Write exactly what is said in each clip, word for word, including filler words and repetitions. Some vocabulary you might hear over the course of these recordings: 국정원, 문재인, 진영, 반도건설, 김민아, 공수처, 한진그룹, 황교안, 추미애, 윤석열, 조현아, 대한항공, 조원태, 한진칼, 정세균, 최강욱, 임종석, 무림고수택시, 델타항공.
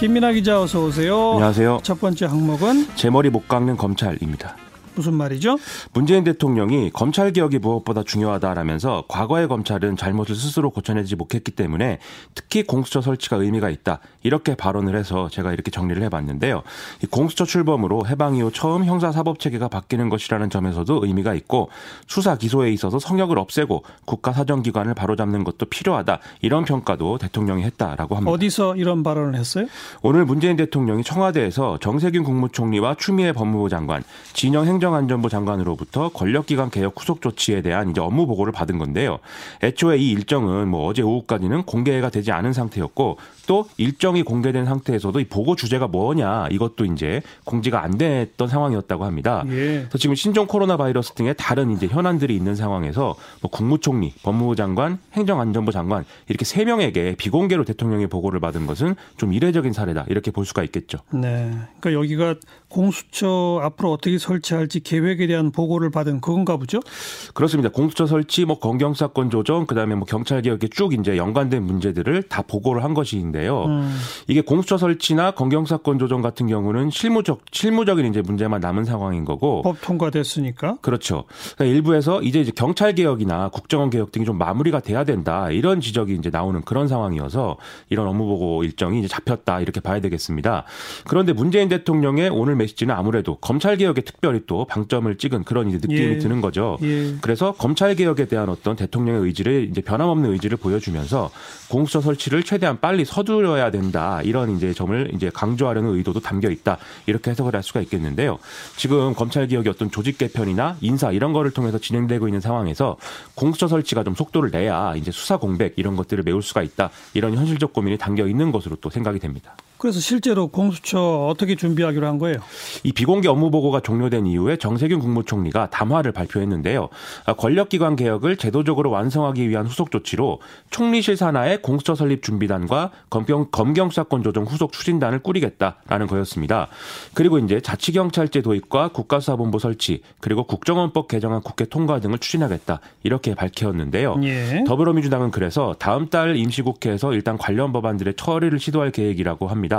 김민아 기자 어서 오세요. 안녕하세요. 첫 번째 항목은 제 머리 못 깎는 검찰입니다. 무슨 말이죠? 문재인 대통령이 검찰개혁이 무엇보다 중요하다라면서 과거의 검찰은 잘못을 스스로 고쳐내지 못했기 때문에 특히 공수처 설치가 의미가 있다. 이렇게 발언을 해서 제가 이렇게 정리를 해봤는데요. 이 공수처 출범으로 해방 이후 처음 형사사법체계가 바뀌는 것이라는 점에서도 의미가 있고 수사 기소에 있어서 성역을 없애고 국가사정기관을 바로잡는 것도 필요하다. 이런 평가도 대통령이 했다라고 합니다. 어디서 이런 발언을 했어요? 오늘 문재인 대통령이 청와대에서 정세균 국무총리와 추미애 법무부 장관, 진영 행 행정안전부 장관으로부터 권력기관 개혁 후속 조치에 대한 이제 업무 보고를 받은 건데요. 애초에 이 일정은 뭐 어제 오후까지는 공개가 되지 않은 상태였고 또 일정이 공개된 상태에서도 이 보고 주제가 뭐냐 이것도 이제 공지가 안 됐던 상황이었다고 합니다. 예. 그래서 지금 신종 코로나 바이러스 등의 다른 이제 현안들이 있는 상황에서 뭐 국무총리, 법무부 장관, 행정안전부 장관 이렇게 세 명에게 비공개로 대통령의 보고를 받은 것은 좀 이례적인 사례다 이렇게 볼 수가 있겠죠. 네, 그러니까 여기가 공수처 앞으로 어떻게 설치할 계획에 대한 보고를 받은 그건가 보죠? 그렇습니다. 공수처 설치, 뭐 검경사건 조정, 그다음에 뭐 경찰개혁에 쭉 이제 연관된 문제들을 다 보고를 한 것인데요. 음. 이게 공수처 설치나 검경사건 조정 같은 경우는 실무적 실무적인 이제 문제만 남은 상황인 거고. 법 통과됐으니까. 그렇죠. 그러니까 일부에서 이제 이제 경찰개혁이나 국정원 개혁 등이 좀 마무리가 돼야 된다 이런 지적이 이제 나오는 그런 상황이어서 이런 업무 보고 일정이 이제 잡혔다 이렇게 봐야 되겠습니다. 그런데 문재인 대통령의 오늘 메시지는 아무래도 검찰개혁에 특별히 또 방점을 찍은 그런 이제 느낌이 예. 드는 거죠. 예. 그래서 검찰개혁에 대한 어떤 대통령의 의지를 이제 변함없는 의지를 보여주면서 공수처 설치를 최대한 빨리 서두려야 된다. 이런 이제 점을 이제 강조하려는 의도도 담겨 있다. 이렇게 해석을 할 수가 있겠는데요. 지금 검찰개혁이 어떤 조직 개편이나 인사 이런 거를 통해서 진행되고 있는 상황에서 공수처 설치가 좀 속도를 내야 이제 수사 공백 이런 것들을 메울 수가 있다. 이런 현실적 고민이 담겨 있는 것으로 또 생각이 됩니다. 그래서 실제로 공수처 어떻게 준비하기로 한 거예요? 이 비공개 업무 보고가 종료된 이후에 정세균 국무총리가 담화를 발표했는데요. 권력기관 개혁을 제도적으로 완성하기 위한 후속 조치로 총리실 산하의 공수처 설립 준비단과 검경, 검경수사권 조정 후속 추진단을 꾸리겠다라는 거였습니다. 그리고 이제 자치경찰제 도입과 국가수사본부 설치 그리고 국정원법 개정안 국회 통과 등을 추진하겠다 이렇게 밝혔는데요. 예. 더불어민주당은 그래서 다음 달 임시국회에서 일단 관련 법안들의 처리를 시도할 계획이라고 합니다.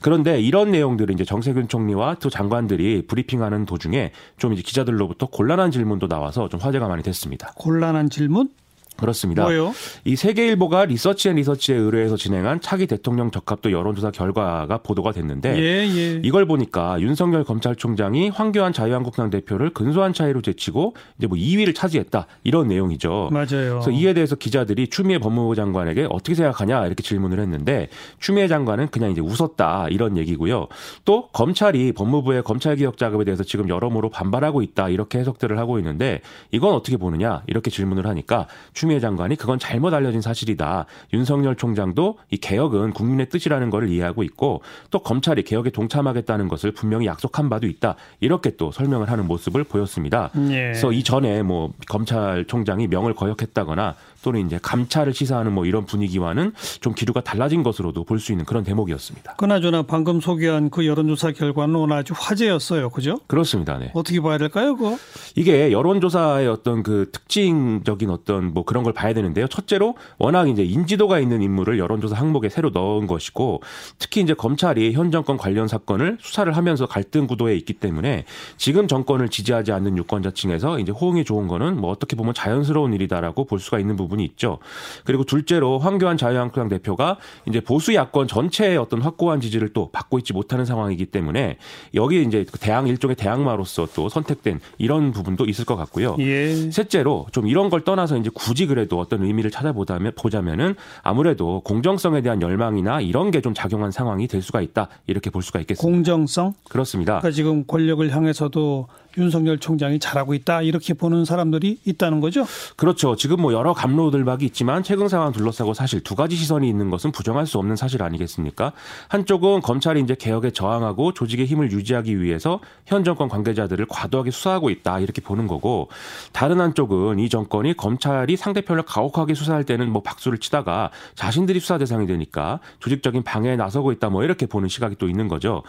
그런데 이런 내용들을 이제 정세균 총리와 두 장관들이 브리핑하는 도중에 좀 이제 기자들로부터 곤란한 질문도 나와서 좀 화제가 많이 됐습니다. 곤란한 질문? 그렇습니다. 뭐요? 이 세계일보가 리서치앤리서치에 의뢰해서 진행한 차기 대통령 적합도 여론조사 결과가 보도가 됐는데 예, 예. 이걸 보니까 윤석열 검찰총장이 황교안 자유한국당 대표를 근소한 차이로 제치고 이제 뭐 이 위를 차지했다 이런 내용이죠. 맞아요. 그래서 이에 대해서 기자들이 추미애 법무부 장관에게 어떻게 생각하냐 이렇게 질문을 했는데 추미애 장관은 그냥 이제 웃었다 이런 얘기고요. 또 검찰이 법무부의 검찰개혁 작업에 대해서 지금 여러모로 반발하고 있다 이렇게 해석들을 하고 있는데 이건 어떻게 보느냐 이렇게 질문을 하니까 추미애 장관이 그건 잘못 알려진 사실이다. 윤석열 총장도 이 개혁은 국민의 뜻이라는 걸 이해하고 있고 또 검찰이 개혁에 동참하겠다는 것을 분명히 약속한 바도 있다. 이렇게 또 설명을 하는 모습을 보였습니다. 예. 그래서 이전에 뭐 검찰총장이 명을 거역했다거나 또는 이제 감찰을 시사하는 뭐 이런 분위기와는 좀 기류가 달라진 것으로도 볼 수 있는 그런 대목이었습니다. 그나저나 방금 소개한 그 여론조사 결과는 오늘 아주 화제였어요. 그죠? 그렇습니다. 네. 어떻게 봐야 될까요? 그거? 이게 여론조사의 어떤 그 특징적인 어떤 뭐 그런 걸 봐야 되는데요. 첫째로 워낙 이제 인지도가 있는 인물을 여론조사 항목에 새로 넣은 것이고 특히 이제 검찰이 현 정권 관련 사건을 수사를 하면서 갈등 구도에 있기 때문에 지금 정권을 지지하지 않는 유권자층에서 이제 호응이 좋은 거는 뭐 어떻게 보면 자연스러운 일이다라고 볼 수가 있는 부분 있죠. 그리고 둘째로 황교안 자유한국당 대표가 이제 보수 야권 전체의 어떤 확고한 지지를 또 받고 있지 못하는 상황이기 때문에 여기에 이제 대항 일종의 대항마로서 또 선택된 이런 부분도 있을 것 같고요. 예. 셋째로 좀 이런 걸 떠나서 이제 굳이 그래도 어떤 의미를 찾아보자면 보자면은 아무래도 공정성에 대한 열망이나 이런 게 좀 작용한 상황이 될 수가 있다 이렇게 볼 수가 있겠습니다. 공정성? 그렇습니다. 그러니까 지금 권력을 향해서도 윤석열 총장이 잘하고 있다 이렇게 보는 사람들이 있다는 거죠? 그렇죠. 지금 뭐 여러 감로 들박이 있지만 최근 상황 둘러싸고 사실 두 가지 시선이 있는 것은 부정할 수 없는 사실 아니겠습니까? 한쪽은 검찰이 이제 개혁에 저항하고 조직의 힘을 유지하기 위해서 현 정권 관계자들을 과도하게 수사하고 있다 이렇게 보는 거고 다른 한쪽은 이 정권이 검찰이 상 상대편을 가혹하게 수사할 때는 뭐 박수를 치다가 자신들이 수사 대상이 되니까 조직적인 방해에 나서고 있다 뭐 이렇게 보는 시각이 또 있는 거죠.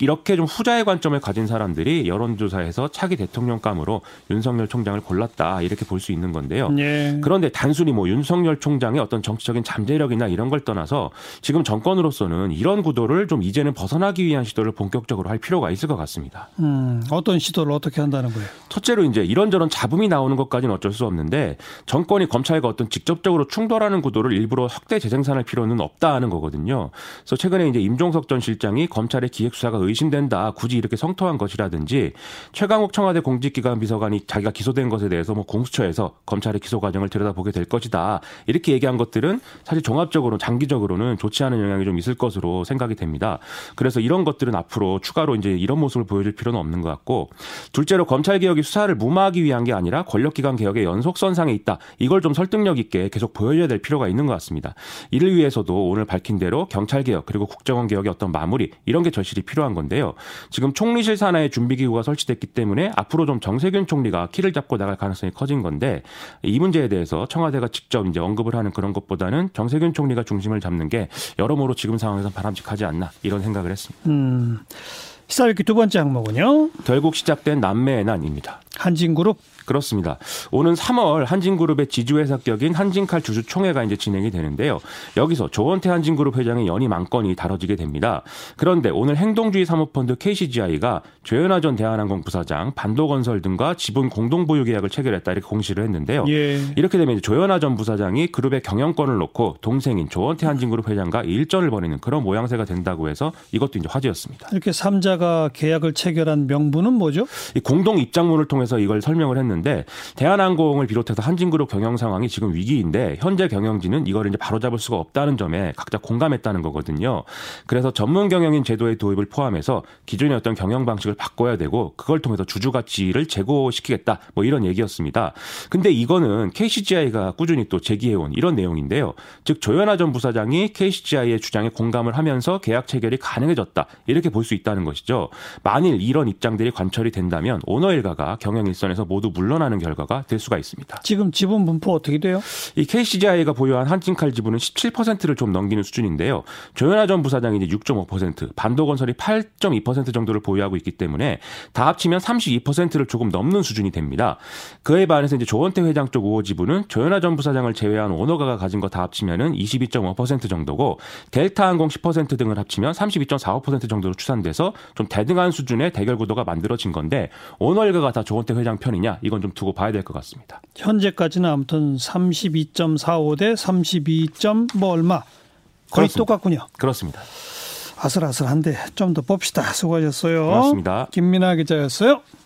이렇게 좀 후자의 관점을 가진 사람들이 여론조사에서 차기 대통령감으로 윤석열 총장을 골랐다 이렇게 볼 수 있는 건데요. 예. 그런데 단순히 뭐 윤석열 총장의 어떤 정치적인 잠재력이나 이런 걸 떠나서 지금 정권으로서는 이런 구도를 좀 이제는 벗어나기 위한 시도를 본격적으로 할 필요가 있을 것 같습니다. 음, 어떤 시도를 어떻게 한다는 거예요? 첫째로 이제 이런저런 잡음이 나오는 것까지는 어쩔 수 없는데 정권이 검찰과 어떤 직접적으로 충돌하는 구도를 일부러 확대 재생산할 필요는 없다는 거거든요. 그래서 최근에 이제 임종석 전 실장이 검찰의 기획수사가 의심된다. 굳이 이렇게 성토한 것이라든지 최강욱 청와대 공직기관 비서관이 자기가 기소된 것에 대해서 뭐 공수처에서 검찰의 기소 과정을 들여다보게 될 것이다. 이렇게 얘기한 것들은 사실 종합적으로 장기적으로는 좋지 않은 영향이 좀 있을 것으로 생각이 됩니다. 그래서 이런 것들은 앞으로 추가로 이제 이런 모습을 보여줄 필요는 없는 것 같고 둘째로 검찰개혁이 수사를 무마하기 위한 게 아니라 권력기관 개혁의 연속선상에 있다. 이걸 좀 설득력 있게 계속 보여줘야 될 필요가 있는 것 같습니다. 이를 위해서도 오늘 밝힌 대로 경찰개혁 그리고 국정원개혁의 어떤 마무리 이런 게 절실히 필요한 건데요. 지금 총리실 산하의 준비기구가 설치됐기 때문에 앞으로 좀 정세균 총리가 키를 잡고 나갈 가능성이 커진 건데 이 문제에 대해서 청와대가 직접 이제 언급을 하는 그런 것보다는 정세균 총리가 중심을 잡는 게 여러모로 지금 상황에서 바람직하지 않나 이런 생각을 했습니다. 음, 시사일기 두 번째 항목은요. 결국 시작된 남매의 난입니다. 한진그룹. 그렇습니다. 오는 삼월 한진그룹의 지주회사 격인 한진칼 주주총회가 이제 진행이 되는데요. 여기서 조원태 한진그룹 회장의 연임 안건이 다뤄지게 됩니다. 그런데 오늘 행동주의 사모펀드 케이씨지아이가 조현아 전 대한항공 부사장, 반도건설 등과 지분 공동보유 계약을 체결했다 이렇게 공시를 했는데요. 예. 이렇게 되면 이제 조현아 전 부사장이 그룹의 경영권을 놓고 동생인 조원태 한진그룹 회장과 일전을 벌이는 그런 모양새가 된다고 해서 이것도 이제 화제였습니다. 이렇게 삼자가 계약을 체결한 명분은 뭐죠? 이 공동 입장문을 통해서 이걸 설명을 했는데 인데 대한항공을 비롯해서 한진그룹 경영 상황이 지금 위기인데 현재 경영진은 이걸 이제 바로잡을 수가 없다는 점에 각자 공감했다는 거거든요. 그래서 전문 경영인 제도의 도입을 포함해서 기존의 어떤 경영 방식을 바꿔야 되고 그걸 통해서 주주 가치를 제고시키겠다 뭐 이런 얘기였습니다. 근데 이거는 케이씨지아이가 꾸준히 또 제기해온 이런 내용인데요. 즉 조현아 전 부사장이 케이씨지아이의 주장에 공감을 하면서 계약 체결이 가능해졌다 이렇게 볼 수 있다는 것이죠. 만일 이런 입장들이 관철이 된다면 오너 일가가 경영 일선에서 모두 물러나는 결과가 될 수가 있습니다. 지금 지분 분포 어떻게 돼요? 이 케이씨지아이가 보유한 한진칼 지분은 십칠 퍼센트를 좀 넘기는 수준인데요. 조현아 전 부사장이 이제 육 점 오 퍼센트, 반도건설이 팔 점 이 퍼센트 정도를 보유하고 있기 때문에 다 합치면 삼십이 퍼센트를 조금 넘는 수준이 됩니다. 그에 반해서 이제 조원태 회장 쪽 우호 지분은 조현아 전 부사장을 제외한 오너가가 가진 거 다 합치면은 이십이 점 오 퍼센트 정도고 델타항공 십 퍼센트 등을 합치면 삼십이 점 사오 퍼센트 정도로 추산돼서 좀 대등한 수준의 대결 구도가 만들어진 건데 오너 일가가 다 조원태 회장 편이냐? 이건 좀 두고 봐야 될 것 같습니다. 현재까지는 아무튼 삼십이 점 사오 대 삼십이. 뭐 얼마 거의 그렇습니다. 똑같군요. 그렇습니다. 아슬아슬한데 좀 더 봅시다. 수고하셨어요. 고맙습니다. 김민아 기자였어요.